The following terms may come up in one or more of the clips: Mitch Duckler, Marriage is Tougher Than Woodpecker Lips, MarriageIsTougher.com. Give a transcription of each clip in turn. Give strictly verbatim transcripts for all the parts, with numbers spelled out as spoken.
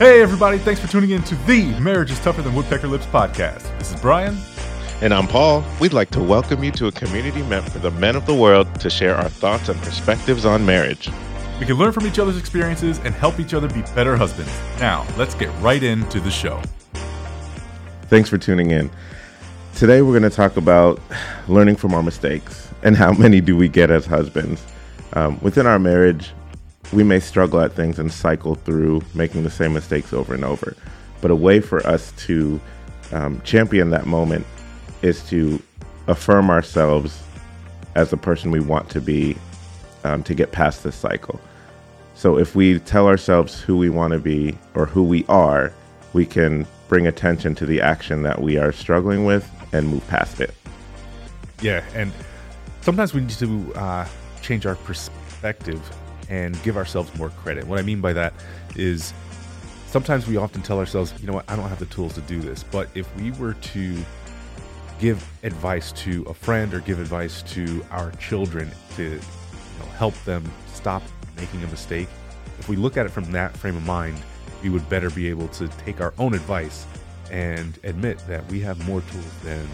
Hey everybody, thanks for tuning in to the Marriage is Tougher Than Woodpecker Lips podcast. This is Brian. And I'm Paul. We'd like to welcome you to a community meant for the men of the world to share our thoughts and perspectives on marriage. We can learn from each other's experiences and help each other be better husbands. Now, let's get right into the show. Thanks for tuning in. Today we're going to talk about learning from our mistakes and how many do we get as husbands. Um, within our marriage, we may struggle at things and cycle through making the same mistakes over and over. But a way for us to um, champion that moment is to affirm ourselves as the person we want to be um, to get past this cycle. So if we tell ourselves who we want to be or who we are, we can bring attention to the action that we are struggling with and move past it. Yeah, and sometimes we need to uh, change our perspective and give ourselves more credit. What I mean by that is sometimes we often tell ourselves, you know what, I don't have the tools to do this. But if we were to give advice to a friend or give advice to our children to you know, help them stop making a mistake, if we look at it from that frame of mind, we would better be able to take our own advice and admit that we have more tools than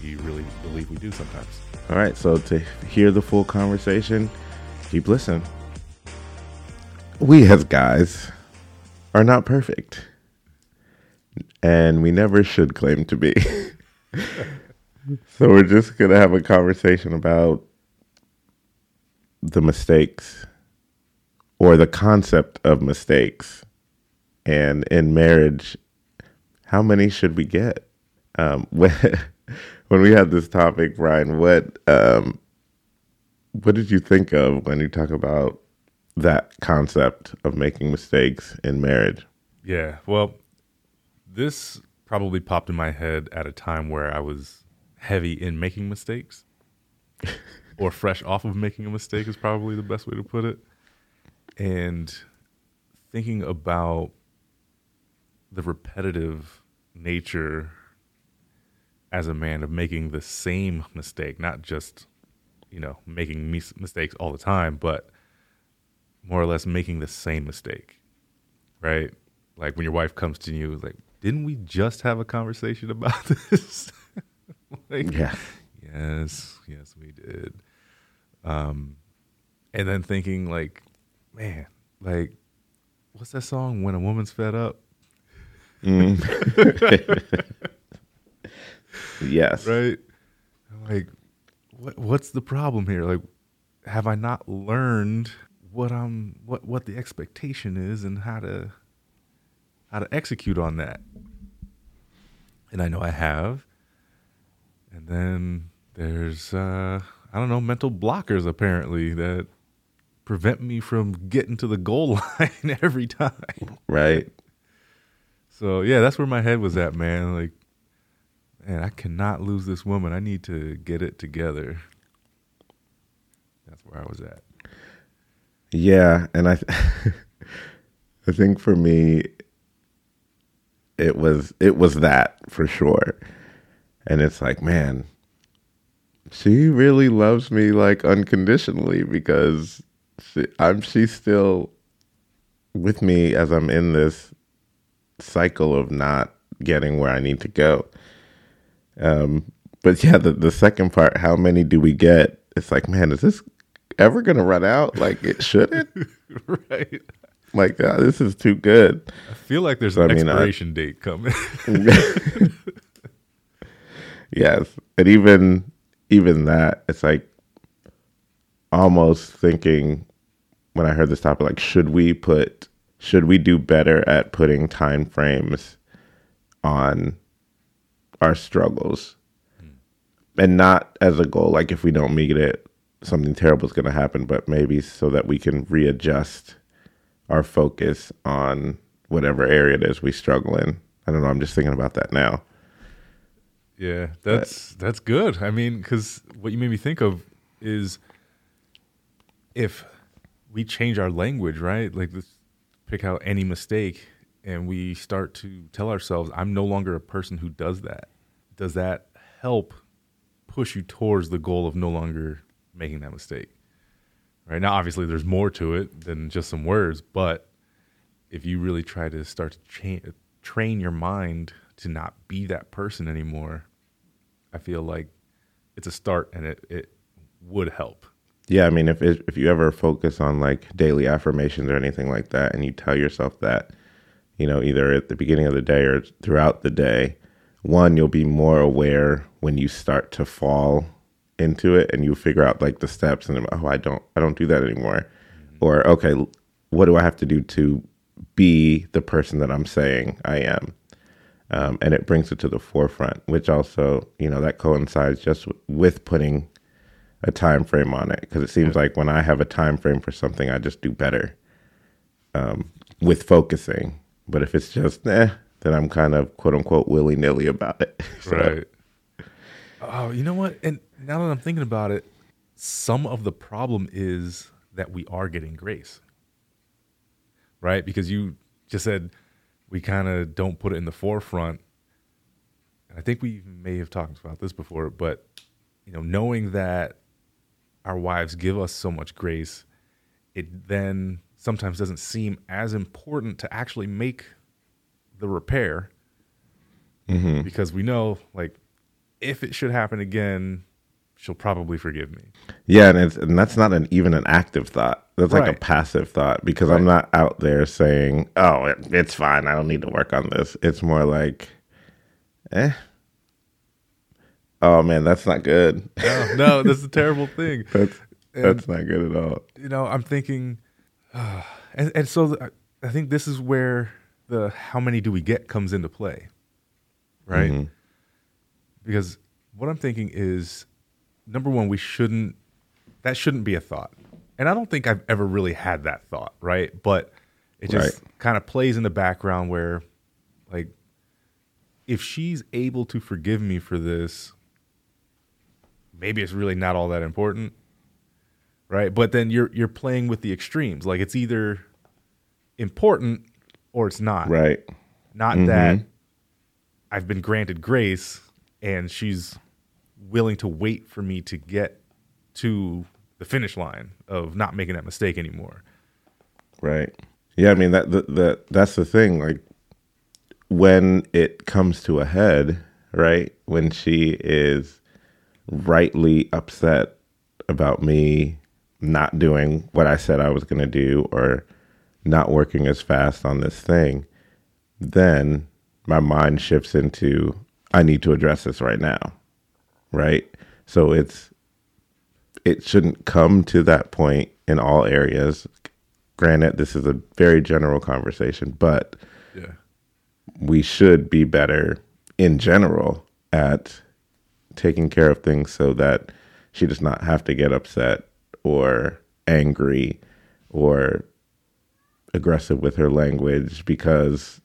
we really believe we do sometimes. All right, so to hear the full conversation, keep listening. We as guys are not perfect, and we never should claim to be. So we're just going to have a conversation about the mistakes or the concept of mistakes, and in marriage, how many should we get? Um, when, when we had this topic, Brian, what, um, what did you think of when you talk about that concept of making mistakes in marriage? Yeah, well, this probably popped in my head at a time where I was heavy in making mistakes or fresh off of making a mistake is probably the best way to put it. And thinking about the repetitive nature as a man of making the same mistake, not just, you know, making mis- mistakes all the time, but more or less making the same mistake, right? Like when your wife comes to you, like, didn't we just have a conversation about this? like, yeah. Yes, yes, we did. Um, and then thinking like, man, like, what's that song, When a Woman's Fed Up? Mm. Yes. Right? Like, what, what's the problem here? Like, have I not learned what I'm, what, what the expectation is and how to, how to execute on that. And I know I have. And then there's, uh, I don't know, mental blockers apparently that prevent me from getting to the goal line every time. Right. So yeah, that's where my head was at, man. Like, man, I cannot lose this woman. I need to get it together. That's where I was at. Yeah, and I, th- I think for me, it was it was that for sure, and it's like, man, she really loves me like unconditionally because she, I'm she's still with me as I'm in this cycle of not getting where I need to go. Um, but yeah, the the second part, how many do we get? It's like, man, is this ever gonna run out? Like, it shouldn't. Right? Like, oh, this is too good. I feel like there's so, an I mean, expiration I, date coming. Yes. And even even that, it's like almost thinking when I heard this topic, like, should we put should we do better at putting time frames on our struggles? Hmm. And not as a goal, like if we don't meet it, something terrible is going to happen, but maybe so that we can readjust our focus on whatever area it is we struggle in. I don't know. I'm just thinking about that now. Yeah, that's but, that's good. I mean, because what you made me think of is if we change our language, right? Like, let's pick out any mistake and we start to tell ourselves, I'm no longer a person who does that. Does that help push you towards the goal of no longer making that mistake? Right now, obviously, there's more to it than just some words, but if you really try to start to cha- train your mind to not be that person anymore, I feel like it's a start, and it, it would help. Yeah, I mean, if it, if you ever focus on like daily affirmations or anything like that, and you tell yourself that, you know, either at the beginning of the day or throughout the day, one, you'll be more aware when you start to fall into it, and you figure out like the steps, and oh, I don't, I don't do that anymore, mm-hmm. or okay, what do I have to do to be the person that I'm saying I am? Um, and it brings it to the forefront, which also, you know, that coincides just w- with putting a time frame on it, because it seems like when I have a time frame for something, I just do better um, with focusing. But if it's just eh, then I'm kind of quote unquote willy nilly about it. So. Right. Oh, you know what? And now that I'm thinking about it, some of the problem is that we are getting grace, right? Because you just said we kind of don't put it in the forefront. And I think we may have talked about this before, but you know, knowing that our wives give us so much grace, it then sometimes doesn't seem as important to actually make the repair, mm-hmm. because we know, like, if it should happen again, she'll probably forgive me. Yeah, and it's, and that's not an, even an active thought. That's right. Like a passive thought, because right. I'm not out there saying, "Oh, it, it's fine. I don't need to work on this." It's more like, "Eh, oh man, that's not good." No, no, that's a terrible thing. that's, that's and, not good at all. You know, I'm thinking. Uh, and, and so th- I think this is where the how many do we get comes into play, right? Mm-hmm. Because what I'm thinking is, number one, we shouldn't, that shouldn't be a thought. And I don't think I've ever really had that thought, right? But it just right. kind of plays in the background where, like, if she's able to forgive me for this, maybe it's really not all that important. Right, but then you're you're playing with the extremes. Like, it's either important or it's not. Right. Not mm-hmm. that I've been granted grace and she's willing to wait for me to get to the finish line of not making that mistake anymore. Right. Yeah, I mean that the, the that's the thing. Like, when it comes to a head, right? When she is rightly upset about me not doing what I said I was going to do, or not working as fast on this thing, then my mind shifts into, I need to address this right now. Right. So it's, it shouldn't come to that point in all areas. Granted, this is a very general conversation, but yeah. we should be better in general at taking care of things so that she does not have to get upset or angry or aggressive with her language because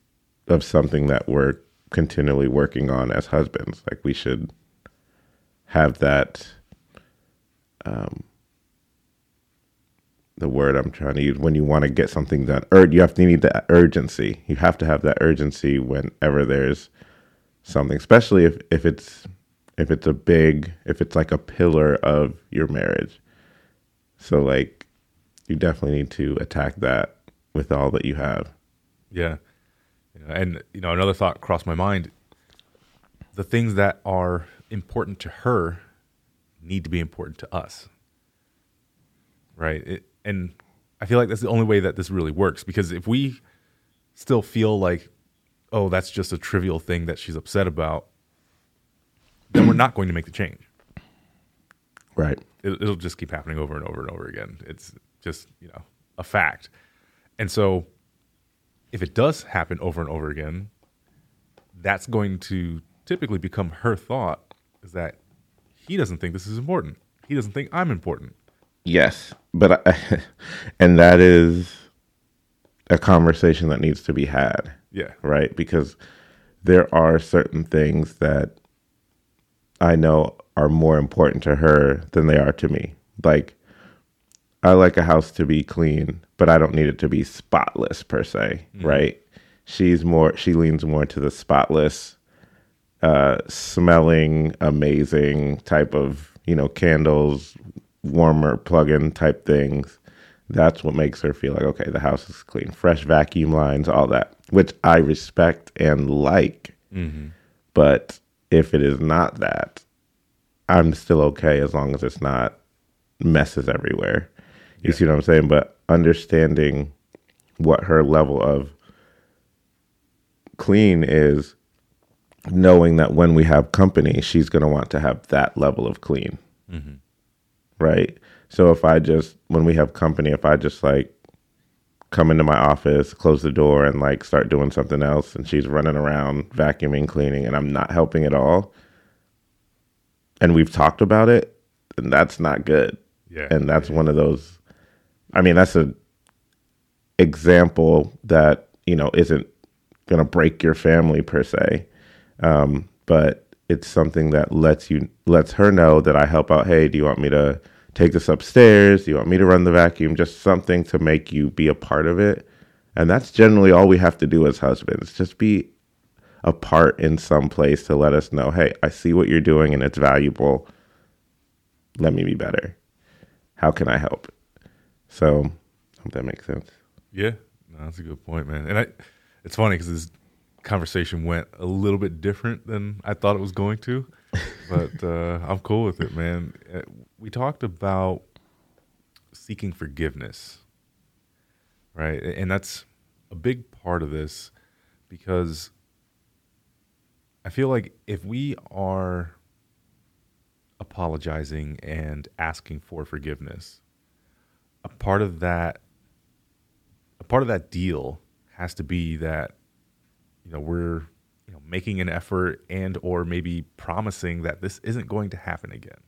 of something that we're continually working on as husbands. Like, we should have that, um, the word I'm trying to use, when you want to get something done, or you have to need that urgency. You have to have that urgency whenever there's something, especially if, if it's, if it's a big, if it's like a pillar of your marriage. So, like, you definitely need to attack that with all that you have. Yeah. And, you know, another thought crossed my mind. The things that are important to her need to be important to us. Right? It, and I feel like that's the only way that this really works, because if we still feel like, oh, that's just a trivial thing that she's upset about, then we're not going to make the change. Right. It, it'll just keep happening over and over and over again. It's just, you know, a fact. And so if it does happen over and over again, that's going to typically become her thought, is that he doesn't think this is important. He doesn't think I'm important. Yes. But, I, and that is a conversation that needs to be had. Yeah. Right. Because there are certain things that I know are more important to her than they are to me. Like, I like a house to be clean, but I don't need it to be spotless per se, mm-hmm. right? She's more, she leans more to the spotless, uh, smelling amazing type of, you know, candles, warmer plug-in type things That's what makes her feel like, okay, the house is clean. Fresh vacuum lines, all that, which I respect and like. Mm-hmm. But if it is not that, I'm still okay as long as it's not messes everywhere. You yeah. see what I'm saying? But understanding what her level of clean is, knowing that when we have company, she's going to want to have that level of clean. Mm-hmm. Right? So if I just, when we have company, if I just like come into my office, close the door and like start doing something else and she's running around vacuuming, cleaning, and I'm not helping at all, and we've talked about it, and that's not good. Yeah, and that's yeah. one of those, I mean, that's an example that, you know, isn't going to break your family per se. Um, but it's something that lets you, lets her know that I help out. Hey, do you want me to take this upstairs? Do you want me to run the vacuum? Just something to make you be a part of it. And that's generally all we have to do as husbands. Just be a part in some place to let us know, hey, I see what you're doing and it's valuable. Let me be better. How can I help? So I hope that makes sense. Yeah, no, that's a good point, man. And I, it's funny because this conversation went a little bit different than I thought it was going to, but uh, I'm cool with it, man. We talked about seeking forgiveness, right? And that's a big part of this because I feel like if we are apologizing and asking for forgiveness, a part of that, a part of that deal has to be that, you know, we're, you know, making an effort and or maybe promising that this isn't going to happen again,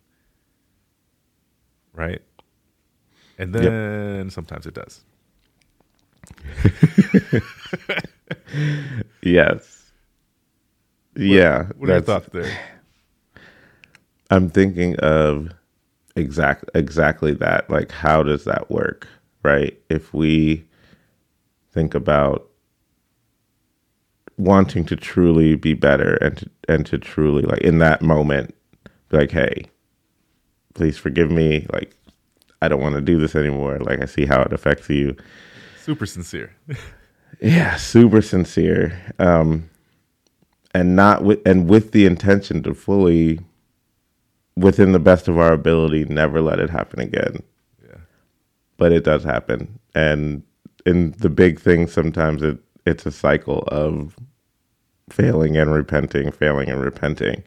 right? And then yep. sometimes it does. Yes. What, yeah. What are your thoughts there? I'm thinking of exact, exactly that. Like, how does that work, right? If we think about wanting to truly be better and to, and to truly, like, in that moment, be like, hey, please forgive me. Like, I don't want to do this anymore. Like, I see how it affects you. Super sincere. Yeah, super sincere. Um, and not with, and with the intention to fully, within the best of our ability, never let it happen again. Yeah. But it does happen. And in the big thing, sometimes it, it's a cycle of failing and repenting, failing and repenting,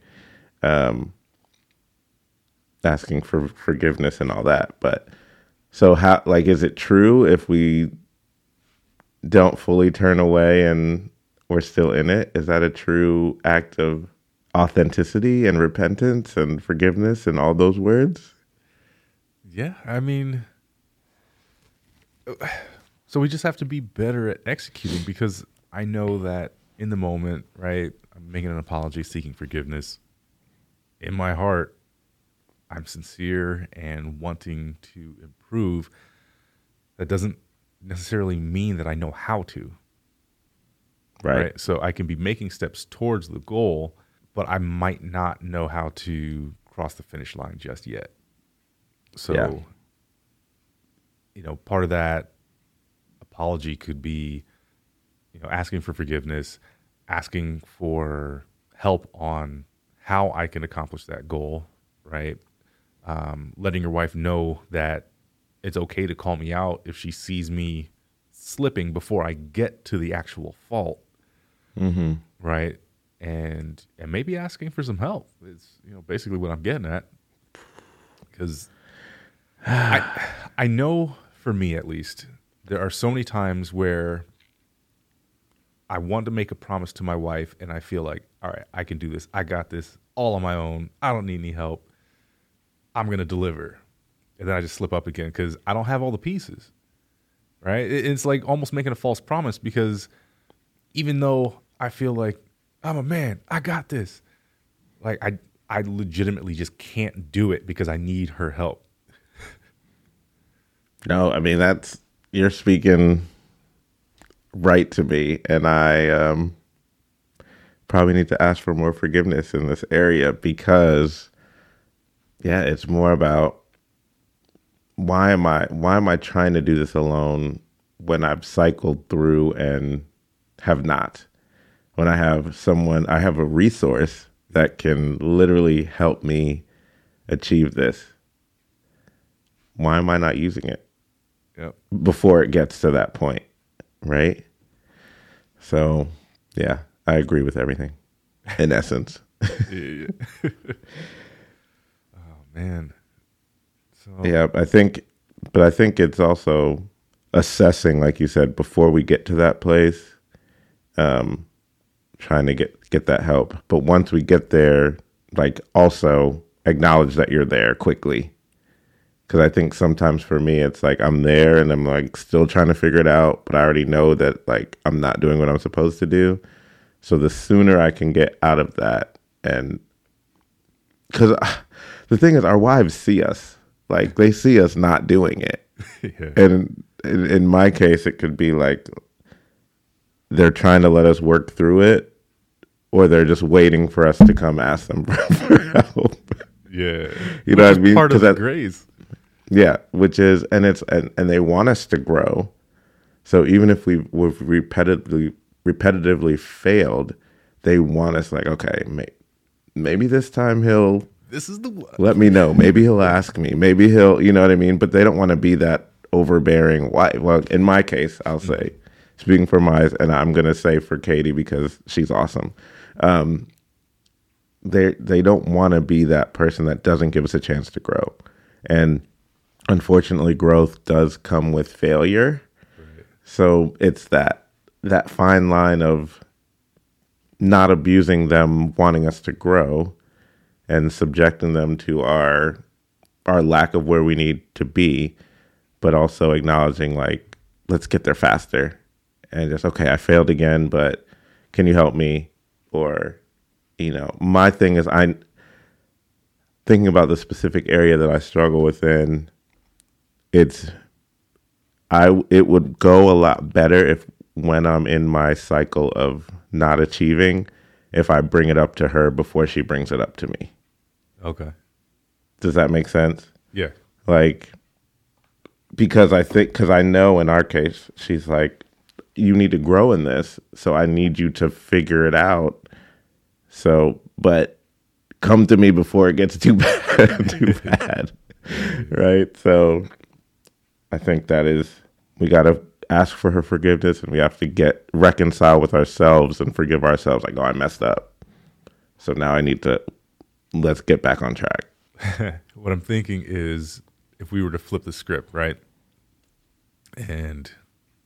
um, asking for forgiveness and all that. But so how, like, is it true if we don't fully turn away and we're still in it? Is that a true act of authenticity and repentance and forgiveness and all those words? Yeah, I mean, so we just have to be better at executing, because I know that in the moment, right, I'm making an apology, seeking forgiveness. In my heart, I'm sincere and wanting to improve. That doesn't necessarily mean that I know how to. Right. right? So I can be making steps towards the goal, but I might not know how to cross the finish line just yet. So, yeah. you know, part of that apology could be, you know, asking for forgiveness, asking for help on how I can accomplish that goal, right? Um, letting your wife know that it's okay to call me out if she sees me slipping before I get to the actual fault, mm-hmm. right? And and maybe asking for some help is, you know, basically what I'm getting at, because I I know, for me at least, there are so many times where I want to make a promise to my wife and I feel like, all right, I can do this. I got this all on my own. I don't need any help. I'm going to deliver. And then I just slip up again because I don't have all the pieces, right? It's like almost making a false promise, because even though I feel like I'm a man, I got this, like, I I legitimately just can't do it because I need her help. No, I mean, that's, you're speaking right to me, and I um, probably need to ask for more forgiveness in this area, because, yeah, it's more about why am I why am I trying to do this alone when I've cycled through and have not? When I have someone, I have a resource that can literally help me achieve this. Why am I not using it? Yep. Before it gets to that point, right? So, yeah, I agree with everything, in essence. Yeah, yeah. Oh, man. So. Yeah, I think, but I think it's also assessing, like you said, before we get to that place, um, trying to get, get that help. But once we get there, like also acknowledge that you're there quickly. Because I think sometimes for me, it's like I'm there and I'm like still trying to figure it out, but I already know that like I'm not doing what I'm supposed to do. So the sooner I can get out of that, and because uh, the thing is, our wives see us, like they see us not doing it. Yeah. And in, in my case, it could be like they're trying to let us work through it, or they're just waiting for us to come ask them for, for help. Yeah, you know what I mean? Part of the grace. Yeah, which is, and it's, and, and they want us to grow. So even if we, we've repetitively, repetitively failed, they want us like, okay, may, maybe this time he'll, this is the one. Let me know. Maybe he'll ask me. Maybe he'll, you know what I mean? But they don't want to be that overbearing wife. Well, in my case, I'll mm-hmm. say, speaking for my, and I'm going to say for Katie because she's awesome. Um, they, they don't want to be that person that doesn't give us a chance to grow. And unfortunately, growth does come with failure. Right. So it's that that fine line of not abusing them, wanting us to grow, and subjecting them to our our lack of where we need to be, but also acknowledging, like, let's get there faster. And just, okay, I failed again, but can you help me? Or, you know, my thing is I... thinking about the specific area that I struggle within, it's, I, it would go a lot better if when I'm in my cycle of not achieving, if I bring it up to her before she brings it up to me. Okay. Does that make sense? Yeah. Like, because I think, because I know in our case, she's like, you need to grow in this, so I need you to figure it out. So, but come to me before it gets too bad, too bad, right? So I think that is, we got to ask for her forgiveness, and we have to get reconcile with ourselves and forgive ourselves. Like, oh, I messed up. So now I need to, let's get back on track. What I'm thinking is if we were to flip the script, right? And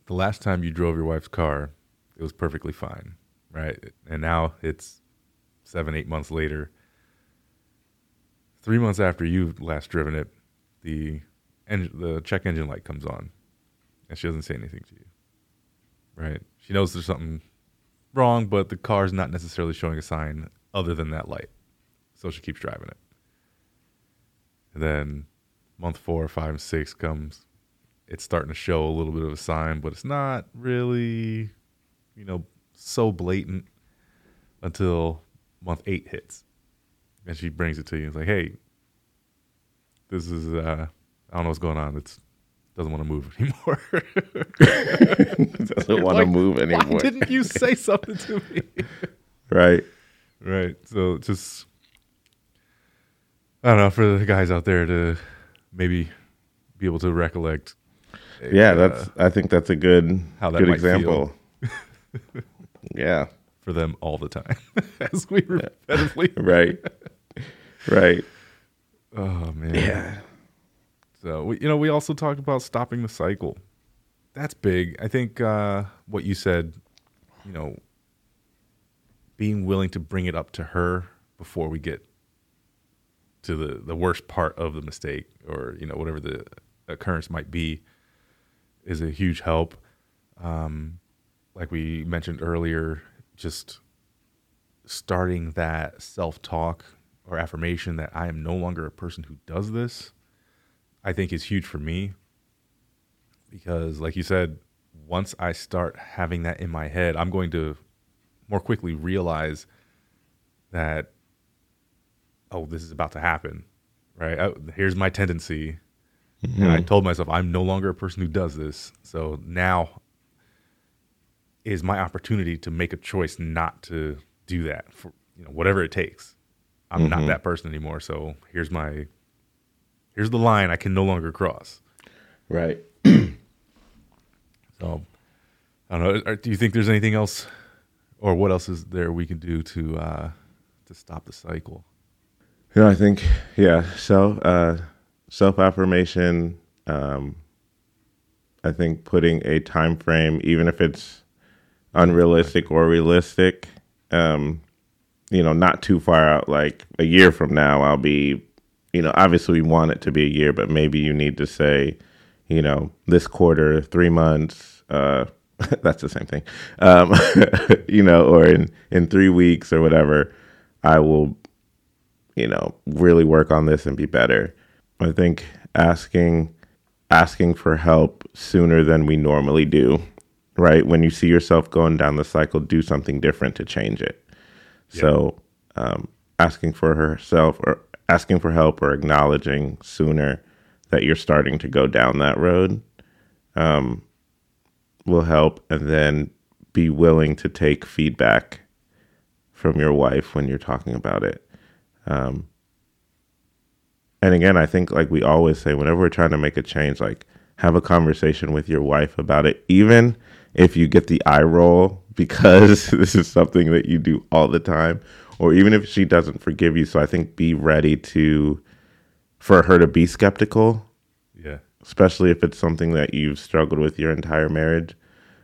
the last time you drove your wife's car, it was perfectly fine, right? And now it's seven, eight months later. Three months after you've last driven it, the en- the check engine light comes on, and she doesn't say anything to you, right? She knows there's something wrong, but the car's not necessarily showing a sign other than that light, so she keeps driving it. And then month four, five, and six comes. It's starting to show a little bit of a sign, but it's not really, you know, so blatant until month eight hits. And she brings it to you. It's like, hey, this is, uh, I don't know what's going on. It doesn't want to move anymore. doesn't want to like, move anymore. Why didn't you say something to me? Right. Right. So just, I don't know, for the guys out there to maybe be able to recollect. A, yeah, that's. Uh, I think that's a good, how that good might example. Yeah. For them all the time. As we repetitively. Right. Right. Oh, man. Yeah. So, we, you know, we also talked about stopping the cycle. That's big. I think uh, what you said, you know, being willing to bring it up to her before we get to the, the worst part of the mistake or, you know, whatever the occurrence might be is a huge help. Um, like we mentioned earlier, just starting that self-talk or affirmation that I am no longer a person who does this, I think is huge for me. Because like you said, once I start having that in my head, I'm going to more quickly realize that, oh, this is about to happen, right? I, here's my tendency. Mm-hmm. And I told myself, I'm no longer a person who does this. So now is my opportunity to make a choice not to do that for, you know, whatever it takes. I'm mm-hmm. not that person anymore. So here's my, here's the line I can no longer cross. Right. So I don't know. Do you think there's anything else, or what else is there we can do to, uh, to stop the cycle? You know, I think, yeah. So, uh, self-affirmation, um, I think putting a time frame, even if it's unrealistic or realistic, um, you know, not too far out, like a year from now, I'll be, you know, obviously we want it to be a year, but maybe you need to say, you know, this quarter, three months, uh, that's the same thing, um, you know, or in, in three weeks or whatever, I will, you know, really work on this and be better. I think asking asking for help sooner than we normally do, right? When you see yourself going down the cycle, do something different to change it. Yeah. So um, asking for herself or asking for help or acknowledging sooner that you're starting to go down that road um, will help. And then be willing to take feedback from your wife when you're talking about it. Um, And again, I think like we always say, whenever we're trying to make a change, like have a conversation with your wife about it, even if you get the eye roll because this is something that you do all the time, or even if she doesn't forgive you. So I think be ready to, for her to be skeptical. Yeah. Especially if it's something that you've struggled with your entire marriage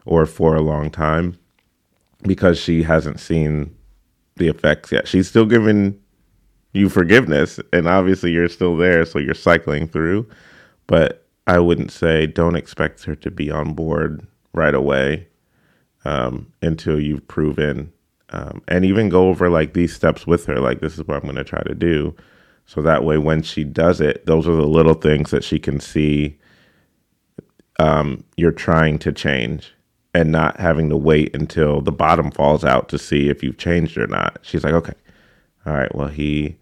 or for a long time, because she hasn't seen the effects yet. She's still giving you forgiveness, and obviously you're still there, so you're cycling through, but I wouldn't say don't expect her to be on board right away um, until you've proven um, and even go over like these steps with her, like this is what I'm going to try to do, so that way when she does it, those are the little things that she can see um, you're trying to change, and not having to wait until the bottom falls out to see if you've changed or not. She's like, okay, all right, well, he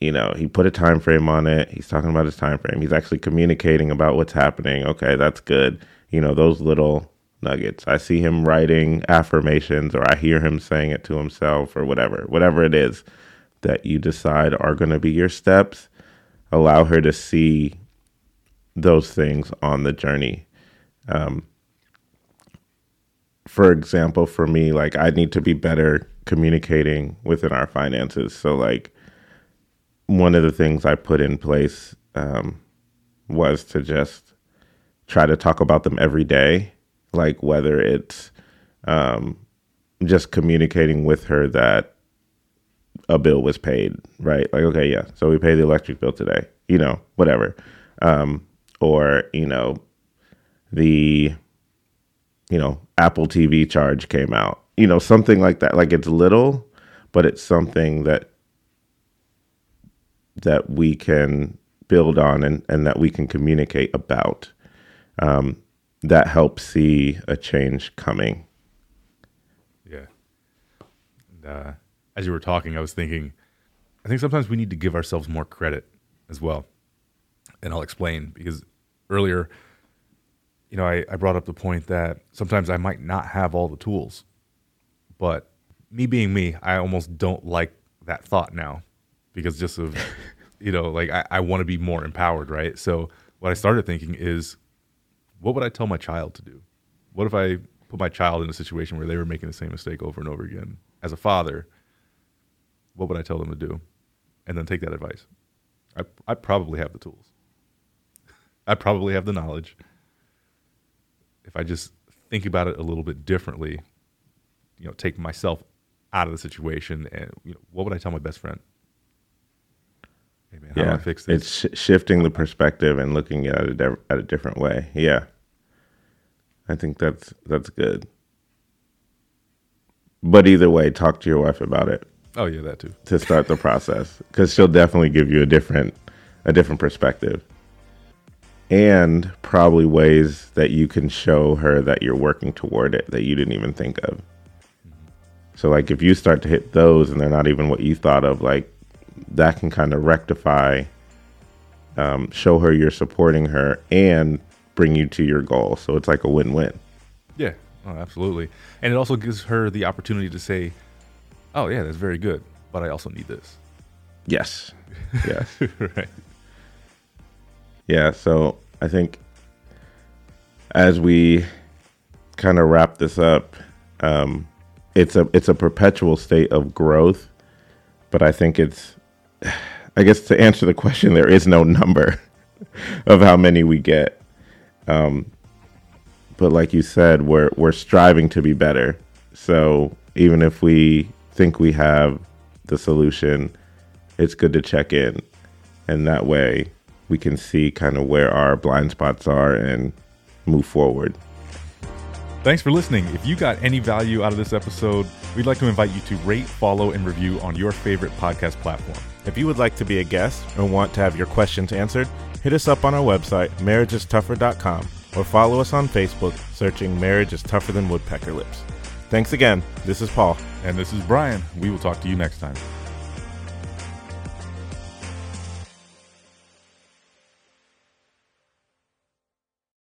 You know, he put a time frame on it. He's talking about his time frame. He's actually communicating about what's happening. Okay, that's good. You know, those little nuggets. I see him writing affirmations, or I hear him saying it to himself, or whatever. Whatever it is that you decide are going to be your steps, allow her to see those things on the journey. Um, for example, for me, like I need to be better communicating within our finances. So like, one of the things I put in place um, was to just try to talk about them every day, like whether it's um, just communicating with her that a bill was paid, right? Like, okay, yeah, so we paid the electric bill today, you know, whatever. Um, or, you know, the, you know, Apple T V charge came out, you know, something like that. Like it's little, but it's something that that we can build on and, and that we can communicate about, um, that helps see a change coming. Yeah. And, uh, as you were talking, I was thinking, I think sometimes we need to give ourselves more credit as well. And I'll explain, because earlier, you know, I, I brought up the point that sometimes I might not have all the tools, but me being me, I almost don't like that thought now. Because just of, you know, like I, I want to be more empowered, right? So what I started thinking is, what would I tell my child to do? What if I put my child in a situation where they were making the same mistake over and over again? As a father, what would I tell them to do? And then take that advice. I I probably have the tools. I probably have the knowledge. If I just think about it a little bit differently, you know, take myself out of the situation, and you know, what would I tell my best friend? Hey man, how yeah, do I fix this? It's sh- shifting the perspective and looking at it de- at a different way. Yeah, I think that's that's good. But either way, talk to your wife about it. Oh yeah, that too. To start the process, because she'll definitely give you a different a different perspective, and probably ways that you can show her that you're working toward it that you didn't even think of. Mm-hmm. So like, if you start to hit those and they're not even what you thought of, like, that can kind of rectify um, show her you're supporting her and bring you to your goal. So it's like a win-win. Yeah, oh, absolutely. And it also gives her the opportunity to say, oh, yeah, that's very good, but I also need this. Yes. Yes. Right. Yeah, so I think as we kind of wrap this up, um, it's a it's a perpetual state of growth, but I think it's, I guess to answer the question, there is no number of how many we get. Um, but like you said, we're we're striving to be better. So even if we think we have the solution, it's good to check in, and that way we can see kind of where our blind spots are and move forward. Thanks for listening. If you got any value out of this episode, we'd like to invite you to rate, follow, and review on your favorite podcast platform. If you would like to be a guest or want to have your questions answered, hit us up on our website, marriage is tougher dot com, or follow us on Facebook, searching Marriage is Tougher Than Woodpecker Lips. Thanks again. This is Paul. And this is Brian. We will talk to you next time.